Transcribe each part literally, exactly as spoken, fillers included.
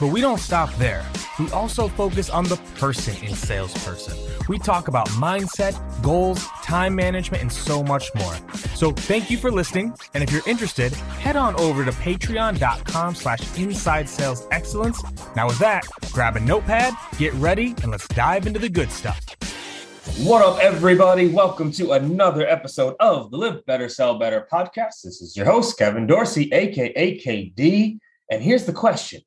But we don't stop there. We also focus on the person in salesperson. We talk about mindset, goals, time management, and so much more. So thank you for listening. And if you're interested, head on over to patreon.com slash inside sales excellence. Now with that, grab a notepad, get ready, and let's dive into the good stuff. What up, everybody? Welcome to another episode of the Live Better, Sell Better podcast. This is your host, Kevin Dorsey, aka K D. And here's the question.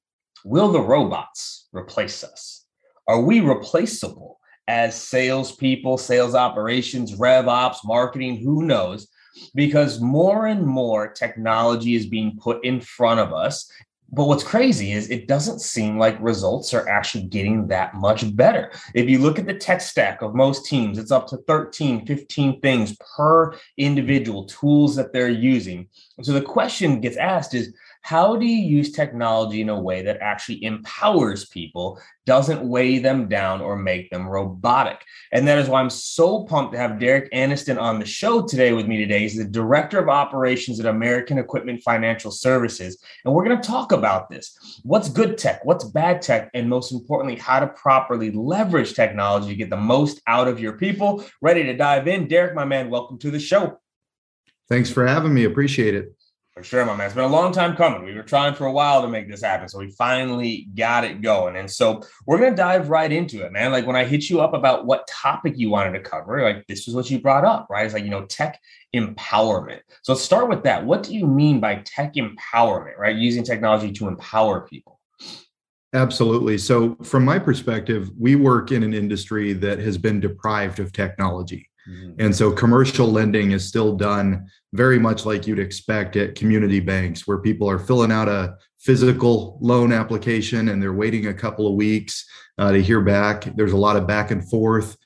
Will the robots replace us? Are we replaceable as salespeople, sales operations, rev ops, marketing? Who knows? Because more and more technology is being put in front of us. But what's crazy is it doesn't seem like results are actually getting that much better. If you look at the tech stack of most teams, it's up to thirteen, fifteen things per individual tools that they're using. And so the question gets asked is, how do you use technology in a way that actually empowers people, doesn't weigh them down or make them robotic? And that is why I'm so pumped to have Derek Aniston on the show today with me today. He's the Director of Operations at American Equipment Financial Services. And we're going to talk about this. What's good tech? What's bad tech? And most importantly, how to properly leverage technology to get the most out of your people. Ready to dive in. Derek, my man, welcome to the show. Thanks for having me. Appreciate it. For sure, my man. It's been a long time coming. We were trying for a while to make this happen, so we finally got it going. And so we're going to dive right into it, man. Like when I hit you up about what topic you wanted to cover, like this was what you brought up, right? It's like, you know, tech empowerment. So let's start with that. What do you mean by tech empowerment, right? Using technology to empower people. Absolutely. So from my perspective, we work in an industry that has been deprived of technology. And so commercial lending is still done very much like you'd expect at community banks, where people are filling out a physical loan application and they're waiting a couple of weeks uh, to hear back. There's a lot of back and forth,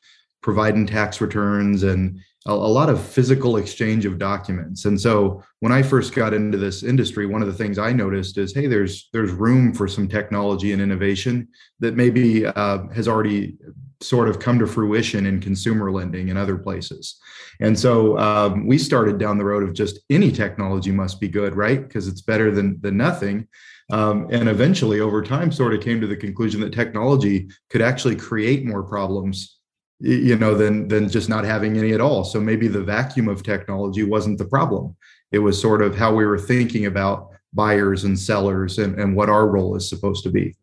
providing tax returns and a, a lot of physical exchange of documents. And so when I first got into this industry, one of the things I noticed is, hey, there's there's room for some technology and innovation that maybe uh, has already sort of come to fruition in consumer lending and other places. And so um, we started down the road of just any technology must be good, right? Because it's better than, than nothing. Um, and eventually over time sort of came to the conclusion that technology could actually create more problems, you know, than, than just not having any at all. So maybe the vacuum of technology wasn't the problem. It was sort of how we were thinking about buyers and sellers and, and what our role is supposed to be.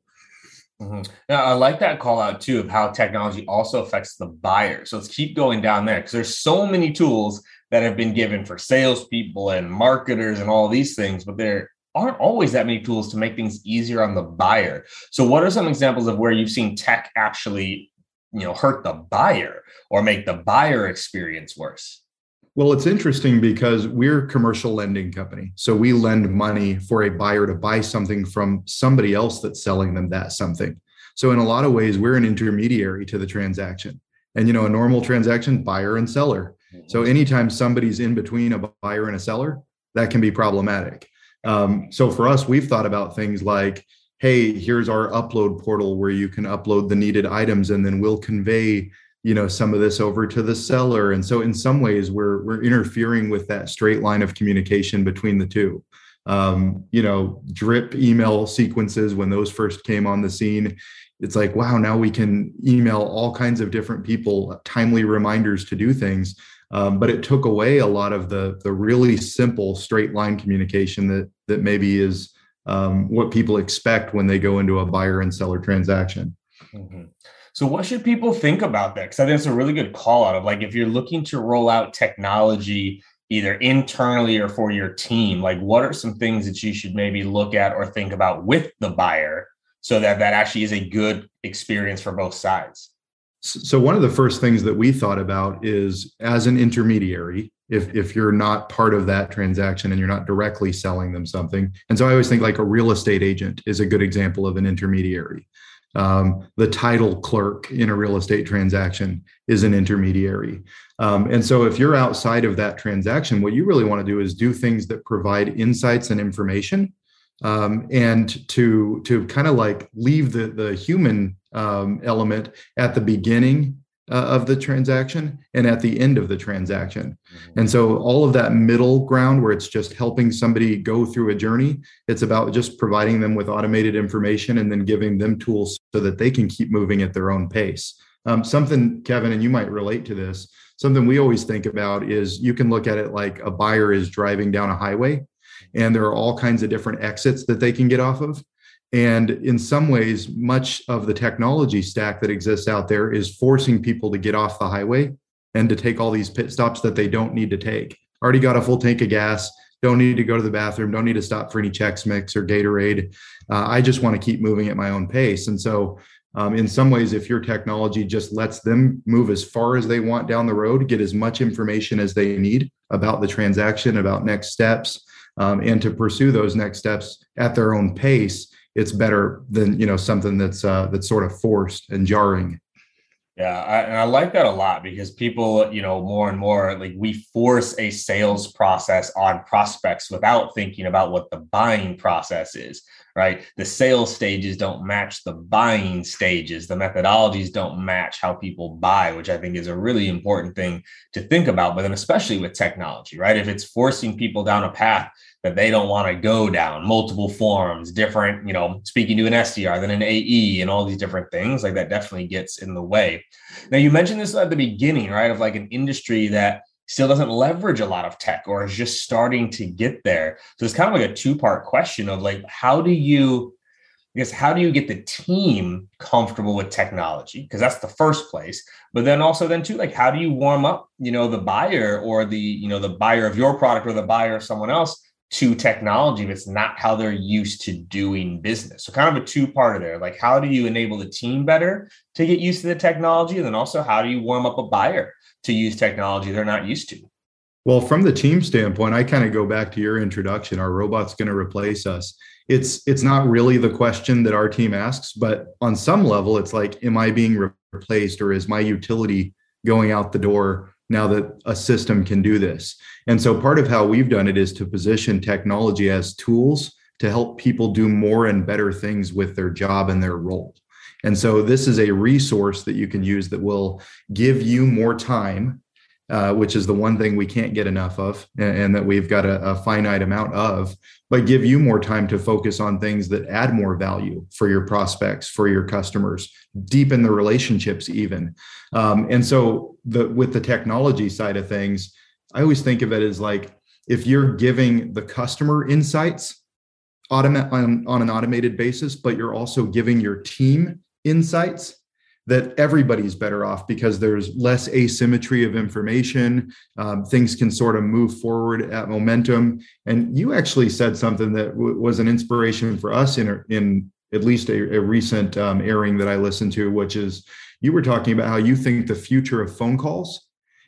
Mm-hmm. Now, I like that call out, too, of how technology also affects the buyer. So let's keep going down there, because there's so many tools that have been given for salespeople and marketers and all these things, but there aren't always that many tools to make things easier on the buyer. So what are some examples of where you've seen tech actually, you know, hurt the buyer or make the buyer experience worse? Well, it's interesting because we're a commercial lending company. So we lend money for a buyer to buy something from somebody else that's selling them that something. So in a lot of ways, we're an intermediary to the transaction. And, you know, a normal transaction, buyer and seller. So anytime somebody's in between a buyer and a seller, that can be problematic. Um, so for us, we've thought about things like, hey, here's our upload portal where you can upload the needed items, and then we'll convey, you know, some of this over to the seller. And so in some ways we're, we're interfering with that straight line of communication between the two. Um, you know, drip email sequences, when those first came on the scene, it's like, wow, now we can email all kinds of different people, timely reminders to do things. Um, but it took away a lot of the, the really simple straight line communication that, that maybe is um, what people expect when they go into a buyer and seller transaction. Mm-hmm. So what should people think about that? Because I think it's a really good call out of, like, if you're looking to roll out technology either internally or for your team, like, what are some things that you should maybe look at or think about with the buyer so that that actually is a good experience for both sides? So one of the first things that we thought about is, as an intermediary, if, if you're not part of that transaction and you're not directly selling them something. And so I always think, like, a real estate agent is a good example of an intermediary. Um, the title clerk in a real estate transaction is an intermediary. Um, and so if you're outside of that transaction, what you really want to do is do things that provide insights and information, um, and to, to kind of like leave the, the human um, element at the beginning uh, of the transaction and at the end of the transaction. Mm-hmm. And so all of that middle ground where it's just helping somebody go through a journey, it's about just providing them with automated information and then giving them tools so that they can keep moving at their own pace. Um, something, Kevin, and you might relate to this, something we always think about is, you can look at it like a buyer is driving down a highway and there are all kinds of different exits that they can get off of. And in some ways, much of the technology stack that exists out there is forcing people to get off the highway and to take all these pit stops that they don't need to take. Already got a full tank of gas, don't need to go to the bathroom, don't need to stop for any Chex Mix or Gatorade. Uh, I just want to keep moving at my own pace. And so um, in some ways, if your technology just lets them move as far as they want down the road, get as much information as they need about the transaction, about next steps, um, and to pursue those next steps at their own pace, it's better than, you know, something that's uh, that's sort of forced and jarring. Yeah, I, and I like that a lot, because people, you know, more and more, like, we force a sales process on prospects without thinking about what the buying process is, right? The sales stages don't match the buying stages. The methodologies don't match how people buy, which I think is a really important thing to think about. But then especially with technology, right? If it's forcing people down a path that they don't want to go down, multiple forms, different, you know, speaking to an S D R, then an A E, and all these different things, like, that definitely gets in the way. Now, you mentioned this at the beginning, right, of like an industry that still doesn't leverage a lot of tech or is just starting to get there. So it's kind of like a two-part question of, like, how do you, I guess, how do you get the team comfortable with technology? Because that's the first place. But then also then too, like, how do you warm up, you know, the buyer or the, you know, the buyer of your product or the buyer of someone else to technology if it's not how they're used to doing business? So kind of a two-parter there, like, how do you enable the team better to get used to the technology? And then also, how do you warm up a buyer to use technology they're not used to? Well, from the team standpoint, I kind of go back to your introduction, are robots going to replace us? It's, it's not really the question that our team asks, but on some level, it's like, am I being re- replaced or is my utility going out the door now that a system can do this? And so part of how we've done it is to position technology as tools to help people do more and better things with their job and their role. And so this is a resource that you can use that will give you more time, uh, which is the one thing we can't get enough of and, and that we've got a, a finite amount of, but give you more time to focus on things that add more value for your prospects, for your customers, deepen the relationships even. Um, and so the, with the technology side of things, I always think of it as like, if you're giving the customer insights automa- on, on an automated basis, but you're also giving your team insights, that everybody's better off because there's less asymmetry of information. Um, things can sort of move forward at momentum. And you actually said something that w- was an inspiration for us in, in at least a, a recent um, airing that I listened to, which is, you were talking about how you think the future of phone calls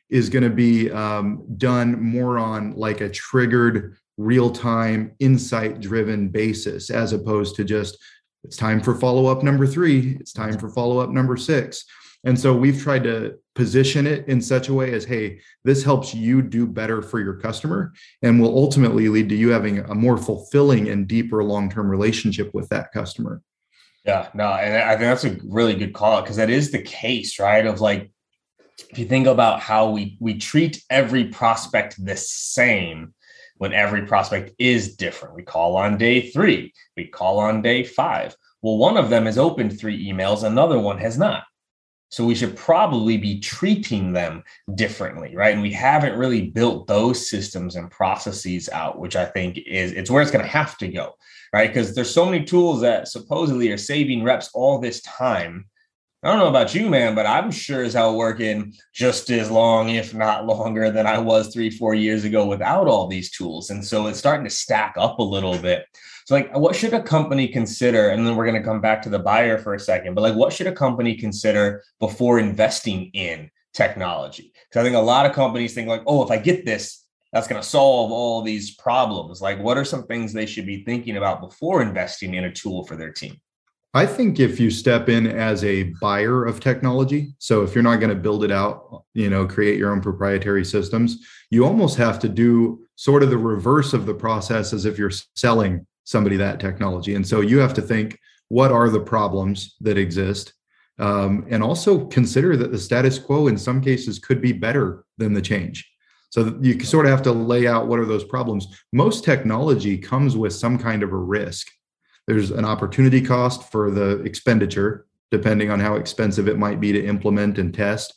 is going to be um, done more on like a triggered, real-time, insight-driven basis, as opposed to just, it's time for follow-up number three, it's time for follow-up number six. And so we've tried to position it in such a way as, hey, this helps you do better for your customer and will ultimately lead to you having a more fulfilling and deeper long-term relationship with that customer. Yeah, no, and I think that's a really good call because that is the case, right? Of like, if you think about how we we treat every prospect the same, when every prospect is different. We call on day three, we call on day five. Well, one of them has opened three emails, another one has not. So we should probably be treating them differently, right? And we haven't really built those systems and processes out, which I think is, it's where it's going to have to go, right? Because there's so many tools that supposedly are saving reps all this time. I don't know about you, man, but I'm sure as hell working just as long, if not longer, than I was three, four years ago without all these tools. And so it's starting to stack up a little bit. So like, what should a company consider? And then we're going to come back to the buyer for a second, but like, what should a company consider before investing in technology? Because I think a lot of companies think like, oh, if I get this, that's going to solve all these problems. Like, what are some things they should be thinking about before investing in a tool for their team? I think if you step in as a buyer of technology, so if you're not going to build it out, you know, create your own proprietary systems, you almost have to do sort of the reverse of the process as if you're selling somebody that technology. And so you have to think, what are the problems that exist? Um, and also consider that the status quo in some cases could be better than the change. So you sort of have to lay out what are those problems. Most technology comes with some kind of a risk. There's an opportunity cost for the expenditure, depending on how expensive it might be to implement and test.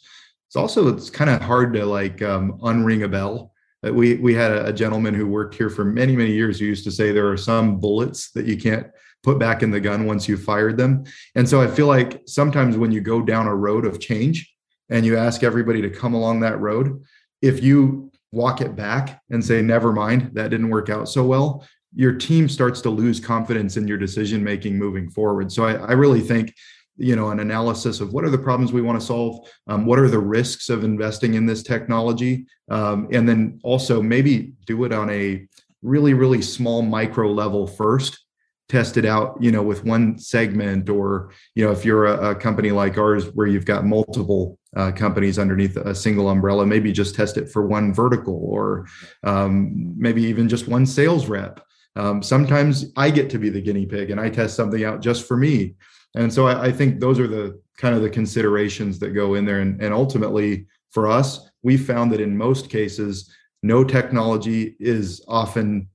It's also, it's kind of hard to like um, unring a bell. We we had a gentleman who worked here for many, many years who used to say there are some bullets that you can't put back in the gun once you've fired them. And so I feel like sometimes when you go down a road of change and you ask everybody to come along that road, if you walk it back and say, never mind, that didn't work out so well, your team starts to lose confidence in your decision-making moving forward. So I, I really think, you know, an analysis of what are the problems we want to solve, um, what are the risks of investing in this technology, um, and then also maybe do it on a really, really small micro level first. Test it out, you know, with one segment, or, you know, if you're a, a company like ours where you've got multiple uh, companies underneath a single umbrella, maybe just test it for one vertical, or um, maybe even just one sales rep. Um, sometimes I get to be the guinea pig and I test something out just for me. And so I, I think those are the kind of the considerations that go in there. And, and ultimately for us, we found that in most cases, no technology is often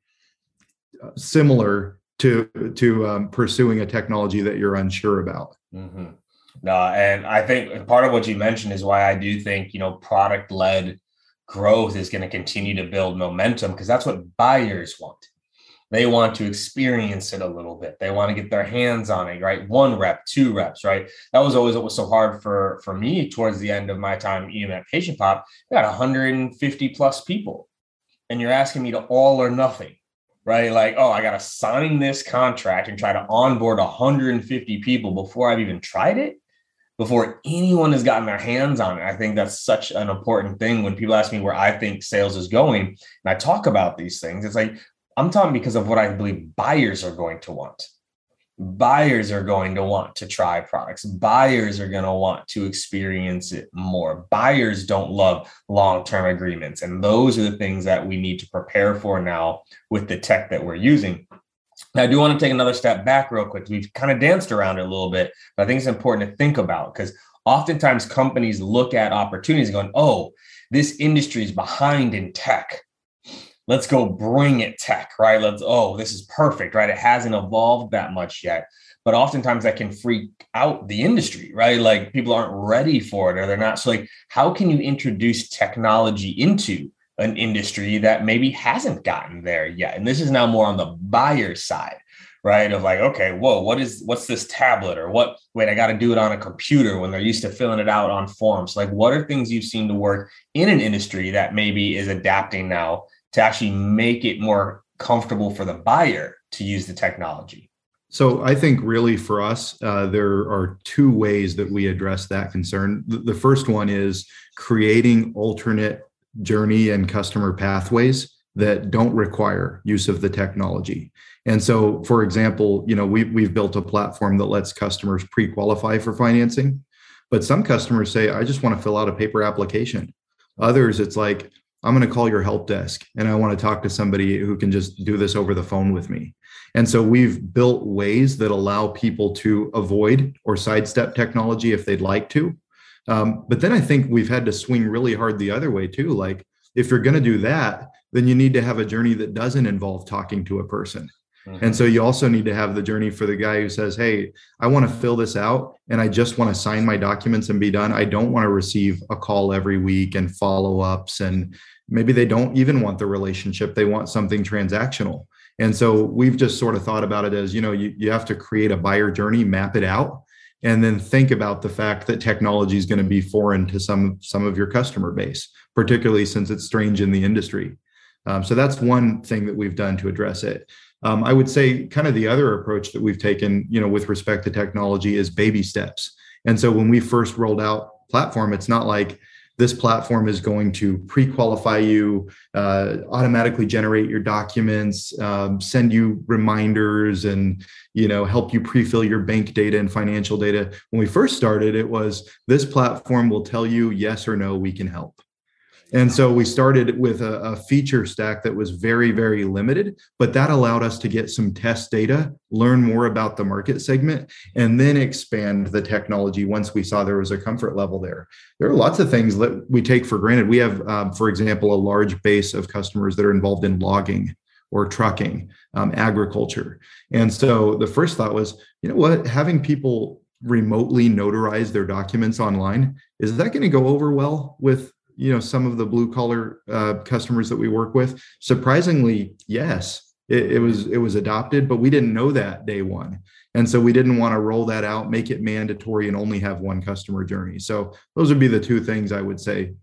similar to, to um, pursuing a technology that you're unsure about. Mm-hmm. No, and I think part of what you mentioned is why I do think, you know, product-led growth is going to continue to build momentum, because that's what buyers want. They want to experience it a little bit. They want to get their hands on it, right? One rep, two reps, right? That was always what was so hard for, for me towards the end of my time even at PatientPop. We got one hundred fifty plus people. And you're asking me to all or nothing, right? Like, oh, I got to sign this contract and try to onboard one hundred fifty people before I've even tried it, before anyone has gotten their hands on it. I think that's such an important thing when people ask me where I think sales is going. And I talk about these things. It's like, I'm talking because of what I believe buyers are going to want. Buyers are going to want to try products. Buyers are going to want to experience it more. Buyers don't love long-term agreements. And those are the things that we need to prepare for now with the tech that we're using. Now, I do want to take another step back real quick. We've kind of danced around it a little bit, but I think it's important to think about, because oftentimes companies look at opportunities going, oh, this industry is behind in tech. Let's go bring it tech, right? Let's, oh, this is perfect, right? It hasn't evolved that much yet. But oftentimes that can freak out the industry, right? Like people aren't ready for it, or they're not. So like, how can you introduce technology into an industry that maybe hasn't gotten there yet? And this is now more on the buyer side, right? Of like, okay, whoa, what is, what's this tablet, or what, wait, I got to do it on a computer when they're used to filling it out on forms. Like, what are things you've seen to work in an industry that maybe is adapting now to actually make it more comfortable for the buyer to use the technology? So I think really for us, uh, there are two ways that we address that concern. The first one is creating alternate journey and customer pathways that don't require use of the technology. And so, for example, you know, we, we've built a platform that lets customers pre-qualify for financing, but some customers say, I just want to fill out a paper application. Others, it's like, I'm going to call your help desk and I want to talk to somebody who can just do this over the phone with me. And so we've built ways that allow people to avoid or sidestep technology if they'd like to. Um, but then I think we've had to swing really hard the other way too. Like if you're going to do that, then you need to have a journey that doesn't involve talking to a person. Mm-hmm. And so you also need to have the journey for the guy who says, hey, I want to fill this out and I just want to sign my documents and be done. I don't want to receive a call every week and follow-ups. And maybe they don't even want the relationship. They want something transactional. And so we've just sort of thought about it as, you know, you, you have to create a buyer journey, map it out, and then think about the fact that technology is going to be foreign to some, some of your customer base, particularly since it's strange in the industry. Um, so that's one thing that we've done to address it. Um, I would say kind of the other approach that we've taken, you know, with respect to technology is baby steps. And so when we first rolled out platform, it's not like this platform is going to pre-qualify you, uh, automatically generate your documents, um, send you reminders, and, you know, help you pre-fill your bank data and financial data. When we first started, it was this platform will tell you yes or no, we can help. And so we started with a, a feature stack that was very, very limited, but that allowed us to get some test data, learn more about the market segment, and then expand the technology once we saw there was a comfort level there. There are lots of things that we take for granted. We have, um, for example, a large base of customers that are involved in logging or trucking, um, agriculture. And so the first thought was, you know what, having people remotely notarize their documents online, is that going to go over well with you know, some of the blue collar uh, customers that we work with? Surprisingly, yes, it, it was it was adopted, but we didn't know that day one. And so we didn't want to roll that out, make it mandatory and only have one customer journey. So those would be the two things I would say.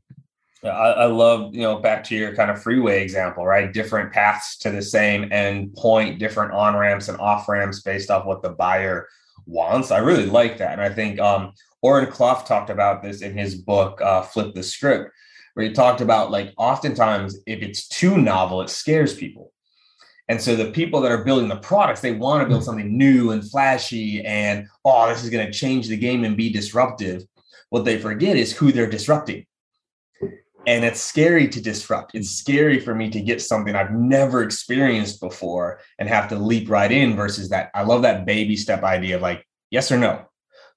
I, I love, you know, back to your kind of freeway example, right? Different paths to the same end point, different on-ramps and off-ramps based off what the buyer wants. I really like that. And I think um, Oren Klaff talked about this in his book, uh, Flip the Script, where he talked about, like, oftentimes if it's too novel, it scares people. And so the people that are building the products, they want to build something new and flashy and, oh, this is going to change the game and be disruptive. What they forget is who they're disrupting. And it's scary to disrupt. It's scary for me to get something I've never experienced before and have to leap right in versus that. I love that baby step idea of, like, yes or no.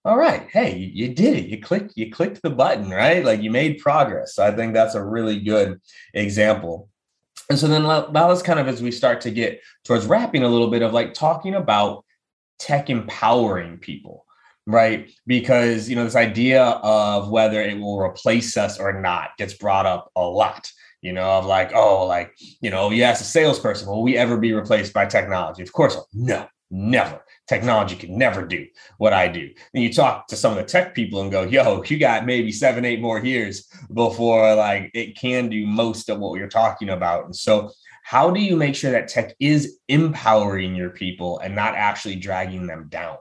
All right. Hey, you did it. You clicked, you clicked the button, right? Like, you made progress. So I think that's a really good example. And so then that was kind of, as we start to get towards wrapping, a little bit of, like, talking about tech empowering people, right? Because, you know, this idea of whether it will replace us or not gets brought up a lot, you know, of like, oh, like, you know, you ask a salesperson, will we ever be replaced by technology? Of course, no, never. Technology can never do what I do. And you talk to some of the tech people and go, yo, you got maybe seven, eight more years before, like, it can do most of what you're talking about. And so how do you make sure that tech is empowering your people and not actually dragging them down?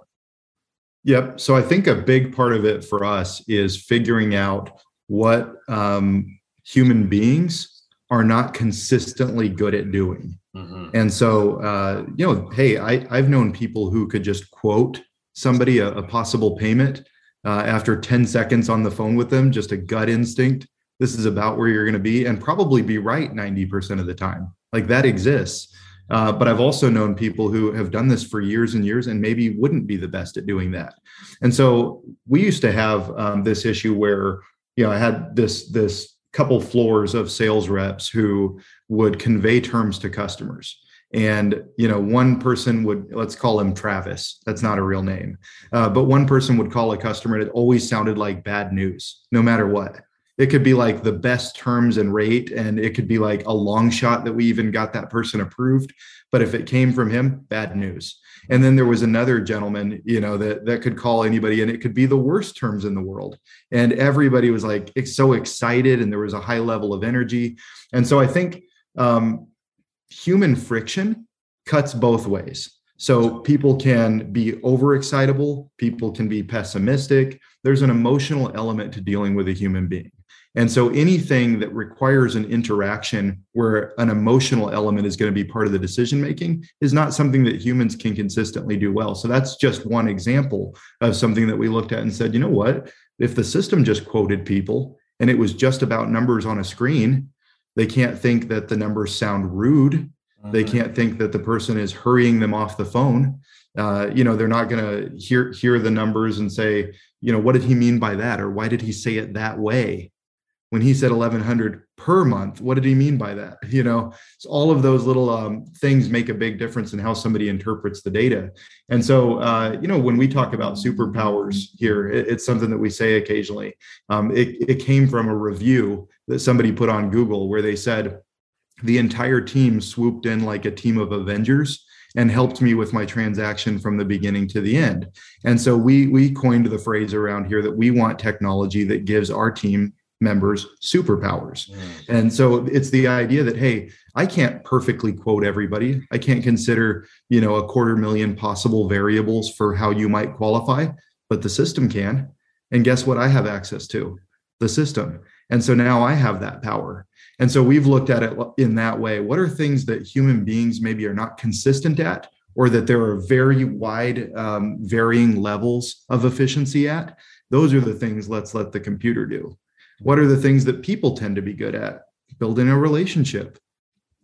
Yep. So I think a big part of it for us is figuring out what um, human beings are not consistently good at doing. Mm-hmm. And so, uh, you know, hey, I, I've known people who could just quote somebody a, a possible payment uh, after ten seconds on the phone with them, just a gut instinct. This is about where you're going to be, and probably be right ninety percent of the time. Like, that exists. Uh, but I've also known people who have done this for years and years and maybe wouldn't be the best at doing that. And so we used to have um, this issue where, you know, I had this, this couple floors of sales reps who would convey terms to customers. And, you know, one person would, let's call him Travis. That's not a real name. Uh, but one person would call a customer and it always sounded like bad news, no matter what. It could be like the best terms and rate, and it could be like a long shot that we even got that person approved. But if it came from him, bad news. And then there was another gentleman, you know, that, that could call anybody, and it could be the worst terms in the world. And everybody was, like, so excited, and there was a high level of energy. And so I think um, human friction cuts both ways. So people can be overexcitable, people can be pessimistic. There's an emotional element to dealing with a human being. And so anything that requires an interaction where an emotional element is going to be part of the decision-making is not something that humans can consistently do well. So that's just one example of something that we looked at and said, you know what, if the system just quoted people and it was just about numbers on a screen, They can't think that the numbers sound rude. Mm-hmm. They can't think that the person is hurrying them off the phone. Uh, you know, they're not going to hear hear the numbers and say, you know, what did he mean by that? Or why did he say it that way? When he said eleven hundred per month, what did he mean by that? You know, so all of those little um, things make a big difference in how somebody interprets the data. And so, uh, you know, when we talk about superpowers here, it, it's something that we say occasionally. Um, it, it came from a review that somebody put on Google where they said, the entire team swooped in like a team of Avengers and helped me with my transaction from the beginning to the end. And so we we coined the phrase around here that we want technology that gives our team members superpowers. Mm-hmm. And so it's the idea that, hey, I can't perfectly quote everybody. I can't consider, you know, a quarter million possible variables for how you might qualify, but the system can. And guess what? I have access to the system. And so now I have that power. And so we've looked at it in that way. What are things that human beings maybe are not consistent at, or that there are very wide, um, varying levels of efficiency at? Those are the things let's let the computer do. What are the things that people tend to be good at? Building a relationship,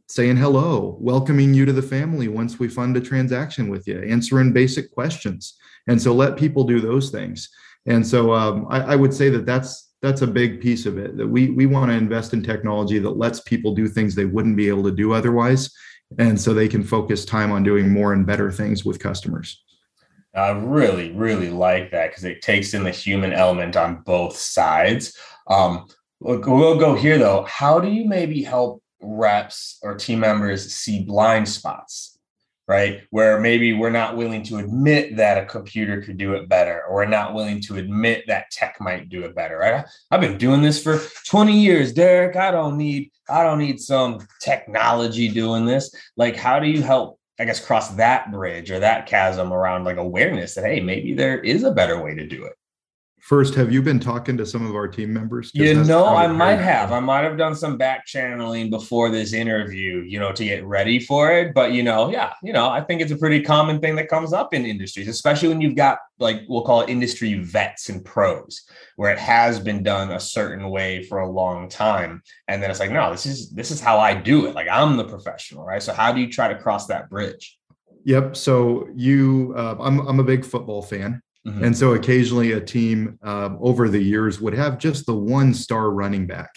saying hello, welcoming you to the family once we fund a transaction with you, answering basic questions. And so let people do those things. And so um, I, I would say that that's that's a big piece of it, that we we want to invest in technology that lets people do things they wouldn't be able to do otherwise. And so they can focus time on doing more and better things with customers. I really, really like that because it takes in the human element on both sides. Um, look, we'll go here though. How do you maybe help reps or team members see blind spots, right? Where maybe we're not willing to admit that a computer could do it better, or we're not willing to admit that tech might do it better. Right? I've been doing this for twenty years, Derek. I don't need, I don't need some technology doing this. Like, how do you help, I guess, cross that bridge or that chasm around like awareness that, hey, maybe there is a better way to do it? First, have you been talking to some of our team members? You know, I might have. I might have done some back channeling before this interview, you know, to get ready for it. But, you know, yeah, you know, I think it's a pretty common thing that comes up in industries, especially when you've got, like, we'll call it industry vets and pros, where it has been done a certain way for a long time. And then it's like, no, this is this is how I do it. Like, I'm the professional, right? So how do you try to cross that bridge? Yep. So you uh, I'm I'm a big football fan. Mm-hmm. And so occasionally a team um, over the years would have just the one star running back,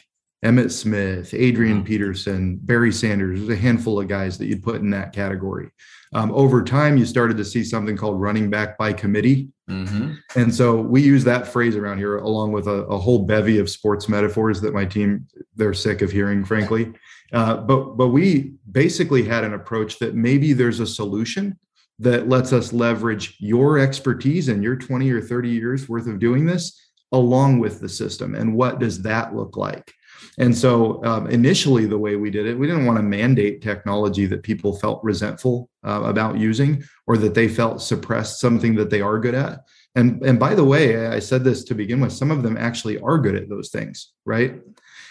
Emmett Smith, Adrian mm-hmm. Peterson, Barry Sanders. There's a handful of guys that you'd put in that category. Um, over time, you started to see something called running back by committee. Mm-hmm. And so we use that phrase around here, along with a, a whole bevy of sports metaphors that my team, they're sick of hearing, frankly. Uh, but but we basically had an approach that maybe there's a solution that lets us leverage your expertise and your twenty or thirty years worth of doing this along with the system. And what does that look like? And so um, initially, the way we did it, we didn't want to mandate technology that people felt resentful uh, about using, or that they felt suppressed something that they are good at. And, and by the way, I said this to begin with, some of them actually are good at those things, right?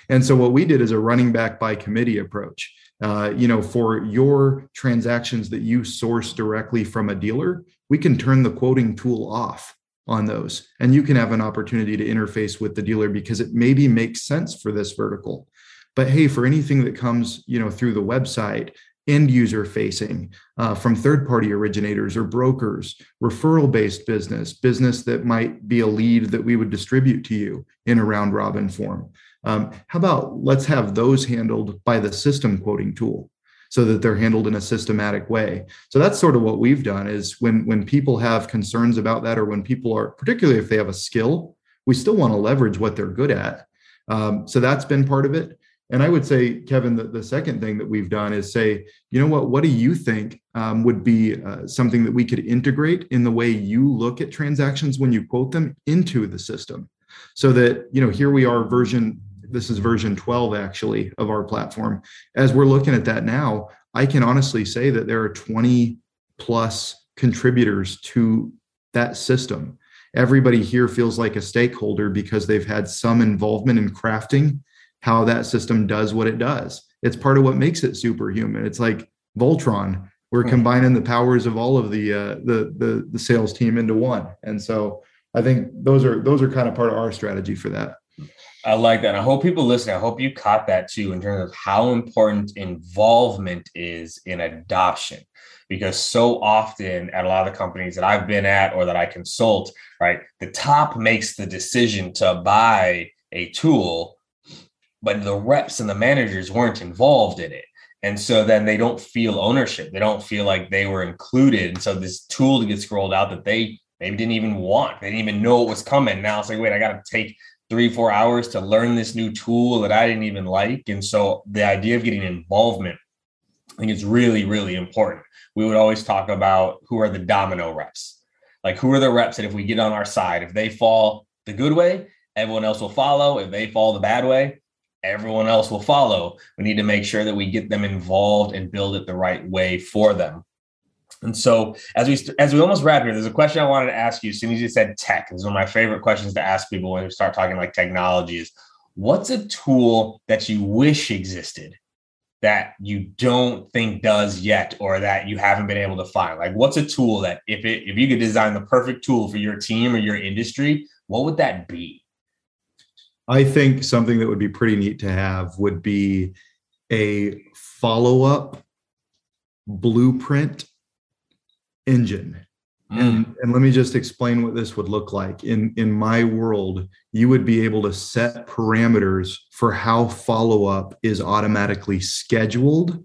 And so what we did is a running back by committee approach. Uh, you know, for your transactions that you source directly from a dealer, we can turn the quoting tool off on those. And you can have an opportunity to interface with the dealer because it maybe makes sense for this vertical. But hey, for anything that comes, you know, through the website, end user facing, uh, from third party originators or brokers, referral based business, business that might be a lead that we would distribute to you in a round robin form. Um, how about let's have those handled by the system quoting tool so that they're handled in a systematic way. So that's sort of what we've done is when, when people have concerns about that, or when people are, particularly if they have a skill, we still want to leverage what they're good at. Um, so that's been part of it. And I would say, Kevin, the, the second thing that we've done is say, you know what, what do you think um, would be uh, something that we could integrate in the way you look at transactions when you quote them into the system? So that, you know, here we are version, this is version twelve actually of our platform. As we're looking at that now, I can honestly say that there are twenty plus contributors to that system. Everybody here feels like a stakeholder because they've had some involvement in crafting how that system does what it does. It's part of what makes it superhuman. It's like Voltron. We're mm-hmm. combining the powers of all of the, uh, the the the sales team into one. And so I think those are those are kind of part of our strategy for that. I like that. And I hope people listening, I hope you caught that too, in terms of how important involvement is in adoption, because so often at a lot of the companies that I've been at or that I consult, right, the top makes the decision to buy a tool, but the reps and the managers weren't involved in it. And so then they don't feel ownership. They don't feel like they were included. And so this tool gets rolled out that they maybe didn't even want. They didn't even know it was coming. Now it's like, wait, I got to take three, four hours to learn this new tool that I didn't even like. And so the idea of getting involvement, I think it's really, really important. We would always talk about who are the domino reps, like who are the reps that if we get on our side, if they fall the good way, everyone else will follow. If they fall the bad way, everyone else will follow. We need to make sure that we get them involved and build it the right way for them. And so as we as we almost wrap here, there's a question I wanted to ask you as soon as you said tech. This is one of my favorite questions to ask people when we start talking like technology is, what's a tool that you wish existed that you don't think does yet, or that you haven't been able to find? Like, what's a tool that if it if you could design the perfect tool for your team or your industry, what would that be? I think something that would be pretty neat to have would be a follow-up blueprint engine. Mm. And, and let me just explain what this would look like. In, in my world, you would be able to set parameters for how follow-up is automatically scheduled,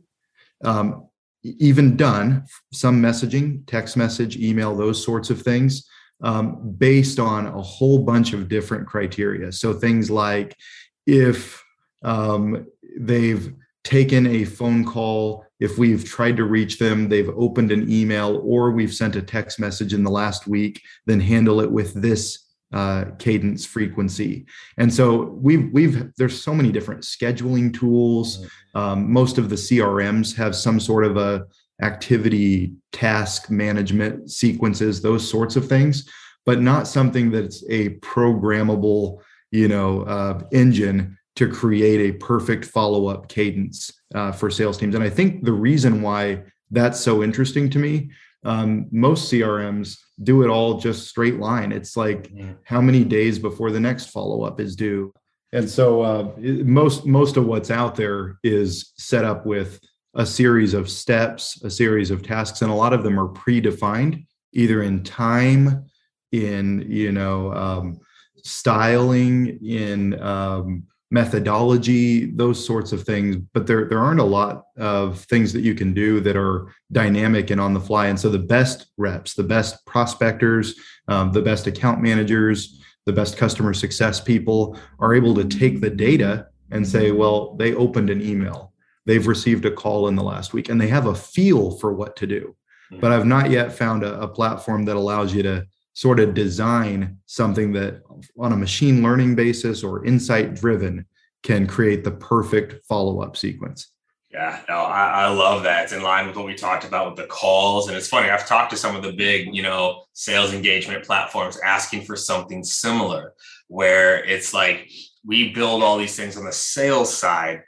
um, even done, some messaging, text message, email, those sorts of things. Um, based on a whole bunch of different criteria. So things like if um, they've taken a phone call, if we've tried to reach them, they've opened an email, or we've sent a text message in the last week, then handle it with this uh, cadence frequency. And so we've, we've, there's so many different scheduling tools. Um, most of the C R Ms have some sort of a activity, task management sequences, those sorts of things, but not something that's a programmable, you know, uh, engine to create a perfect follow-up cadence uh, for sales teams. And I think the reason why that's so interesting to me, um, most C R Ms do it all just straight line. It's like yeah. how many days before the next follow-up is due. And so uh, most most of what's out there is set up with a series of steps, a series of tasks, and a lot of them are predefined, either in time, in you know um, styling, in um, methodology, those sorts of things. But there there aren't a lot of things that you can do that are dynamic and on the fly. And so the best reps, the best prospectors, um, the best account managers, the best customer success people are able to take the data and say, well, they opened an email. They've received a call in the last week, and they have a feel for what to do. But I've not yet found a, a platform that allows you to sort of design something that on a machine learning basis or insight driven can create the perfect follow-up sequence. Yeah, no, I, I love that. It's in line with what we talked about with the calls. And it's funny, I've talked to some of the big, you know, sales engagement platforms asking for something similar, where it's like, we build all these things on the sales side.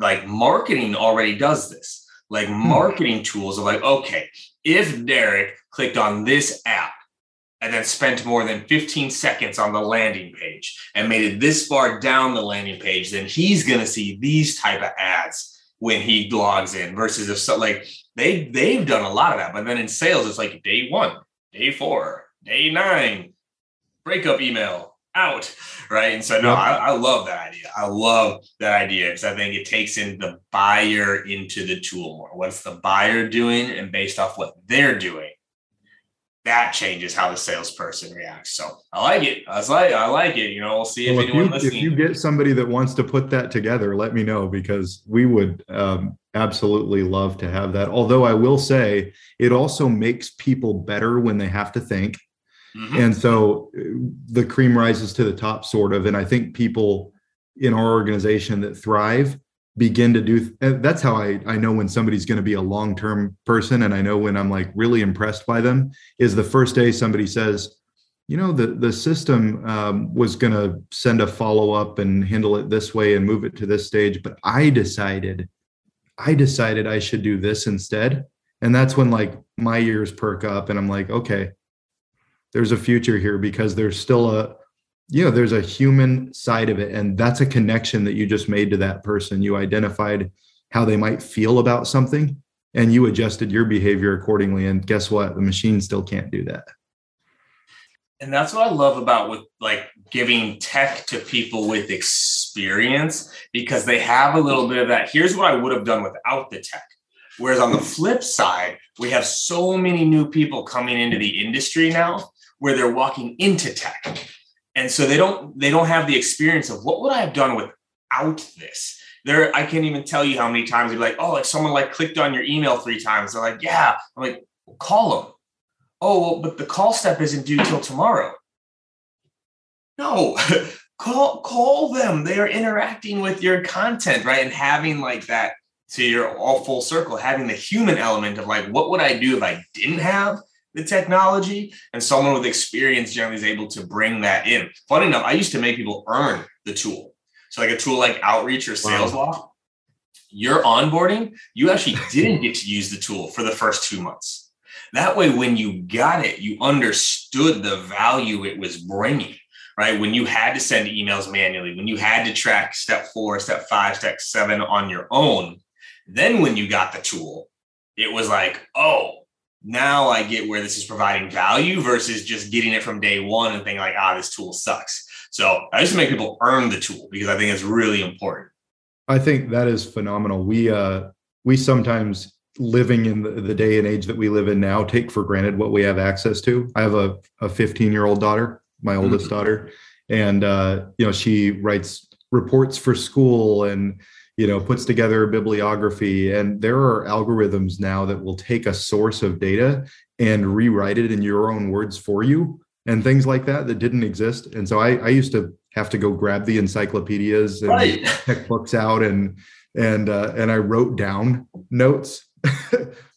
Like marketing already does this. Like marketing tools are like, okay, if Derek clicked on this app and then spent more than fifteen seconds on the landing page and made it this far down the landing page, then he's going to see these type of ads when he logs in versus if so, like they, they've done a lot of that. But then in sales, it's like day one, day four, day nine, breakup email. Out, right? And so no, I, I love that idea. I love that idea because I think it takes in the buyer into the tool more. What's the buyer doing, and based off what they're doing, that changes how the salesperson reacts. So I like it. I was like, I like it. You know, we'll see if well, anyone if you, listening. If you get somebody that wants to put that together, let me know because we would um, absolutely love to have that. Although I will say, it also makes people better when they have to think. Mm-hmm. And so the cream rises to the top sort of, and I think people in our organization that thrive begin to do, that's how I, I know when somebody's going to be a long-term person. And I know when I'm like really impressed by them is the first day somebody says, you know, the, the system um, was going to send a follow-up and handle it this way and move it to this stage. But I decided, I decided I should do this instead. And that's when like my ears perk up and I'm like, okay, there's a future here because there's still a you know, there's a human side of it. And that's a connection that you just made to that person. You identified how they might feel about something and you adjusted your behavior accordingly. And guess what? The machine still can't do that. And that's what I love about with like giving tech to people with experience, because they have a little bit of that. Here's what I would have done without the tech. Whereas on the flip side, we have so many new people coming into the industry now where they're walking into tech. And so they don't they don't have the experience of what would I have done without this? There, I can't even tell you how many times you're like, oh, like someone like clicked on your email three times. They're like, yeah. I'm like, well, call them. Oh, well, but the call step isn't due till tomorrow. No, call call them. They are interacting with your content, right? And having like that to your all full circle, having the human element of like, what would I do if I didn't have the technology? And someone with experience generally is able to bring that in. Funny enough, I used to make people earn the tool. So like a tool like Outreach or Sales Wow. Loft, your onboarding, you actually didn't get to use the tool for the first two months. That way, when you got it, you understood the value it was bringing, right? When you had to send emails manually, when you had to track step four, step five, step seven on your own, then when you got the tool, it was like, oh, now I get where this is providing value versus just getting it from day one and thinking like, ah, this tool sucks. So I just make people earn the tool because I think it's really important. I think that is phenomenal. We uh, we sometimes... living in the, the day and age that we live in now, take for granted what we have access to. I have a a fifteen year old daughter, my oldest mm-hmm. daughter. And, uh, you know, she writes reports for school and, you know, puts together a bibliography. And there are algorithms now that will take a source of data and rewrite it in your own words for you and things like that, that didn't exist. And so I, I used to have to go grab the encyclopedias and right. textbooks out and, and, uh, and I wrote down notes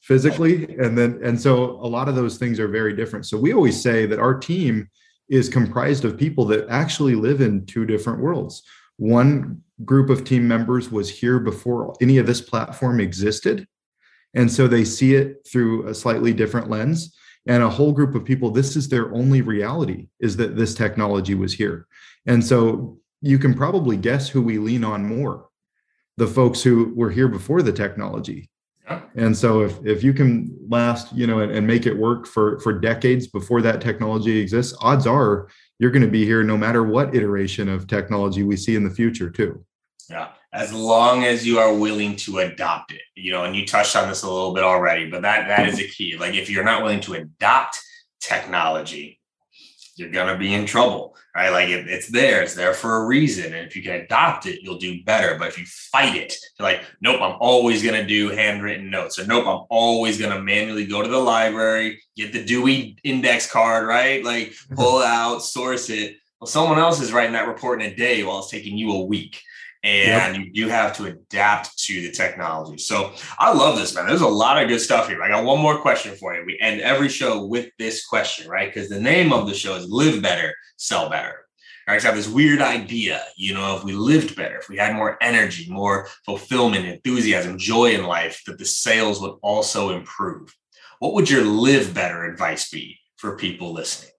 physically. And then, and so a lot of those things are very different. So we always say that our team is comprised of people that actually live in two different worlds. One group of team members was here before any of this platform existed. And so they see it through a slightly different lens. And a whole group of people, this is their only reality, is that this technology was here. And so you can probably guess who we lean on more, the folks who were here before the technology. And so if, if you can last, you know, and, and make it work for, for decades before that technology exists, odds are you're going to be here no matter what iteration of technology we see in the future too. Yeah. As long as you are willing to adopt it, you know, and you touched on this a little bit already, but that, that is a key. Like if you're not willing to adopt technology, you're going to be in trouble, right? Like it, it's there, it's there for a reason. And if you can adopt it, you'll do better. But if you fight it, you're like, nope, I'm always going to do handwritten notes, or nope, I'm always going to manually go to the library, get the Dewey index card, right? Like pull out, source it. Well, someone else is writing that report in a day while it's taking you a week. And yep. you do have to adapt to the technology. So I love this, man. There's a lot of good stuff here. I got one more question for you. We end every show with this question, right? Because the name of the show is Live Better, Sell Better. All right, so I have this weird idea, you know, if we lived better, if we had more energy, more fulfillment, enthusiasm, joy in life, that the sales would also improve. What would your live better advice be for people listening?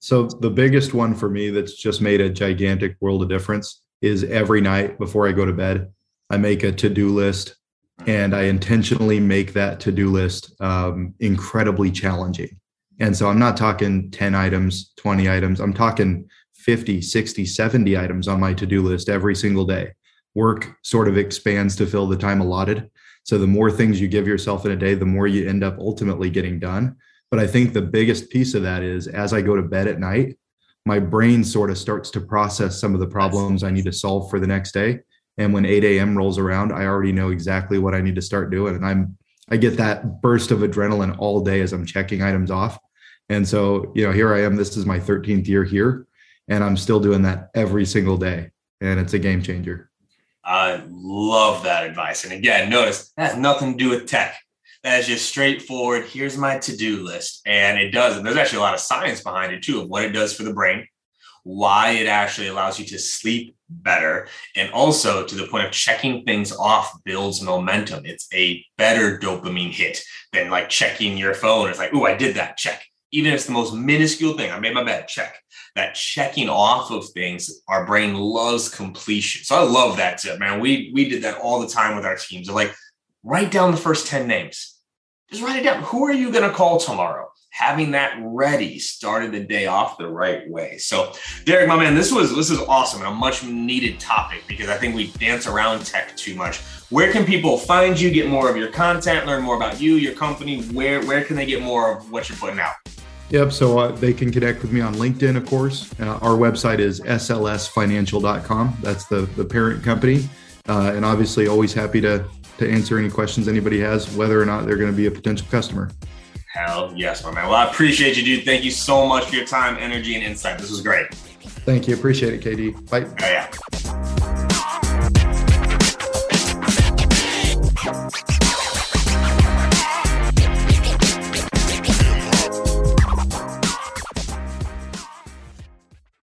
So the biggest one for me that's just made a gigantic world of difference is every night before I go to bed, I make a to-do list, and I intentionally make that to-do list um, incredibly challenging. And so I'm not talking ten items, twenty items, I'm talking fifty, sixty, seventy items on my to-do list every single day. Work sort of expands to fill the time allotted. So the more things you give yourself in a day, the more you end up ultimately getting done. But I think the biggest piece of that is as I go to bed at night, my brain sort of starts to process some of the problems I need to solve for the next day. And when eight a.m. rolls around, I already know exactly what I need to start doing. And I'm, I get that burst of adrenaline all day as I'm checking items off. And so, you know, here I am, this is my thirteenth year here, and I'm still doing that every single day. And it's a game changer. I love that advice. And again, notice that has nothing to do with tech. That is just straightforward. Here's my to-do list. And it does. And there's actually a lot of science behind it, too, of what it does for the brain, why it actually allows you to sleep better. And also, to the point of checking things off builds momentum. It's a better dopamine hit than like checking your phone. It's like, oh, I did that. Check. Even if it's the most minuscule thing. I made my bed. Check. that checking off of things, our brain loves completion. So I love that tip, man. We we did that all the time with our teams. They're like, write down the first ten names. Just write it down. Who are you going to call tomorrow? Having that ready started the day off the right way. So Derek, my man, this was this is awesome and a much needed topic because I think we dance around tech too much. Where can people find you, get more of your content, learn more about you, your company? Where, where can they get more of what you're putting out? Yep. So uh, they can connect with me on LinkedIn, of course. Uh, our website is S L S financial dot com. That's the, the parent company. Uh, and obviously always happy to, to answer any questions anybody has, whether or not they're going to be a potential customer. Hell yes, my man. Well, I appreciate you, dude. Thank you so much for your time, energy, and insight. This was great. Thank you. Appreciate it, K D. Bye. Oh, yeah.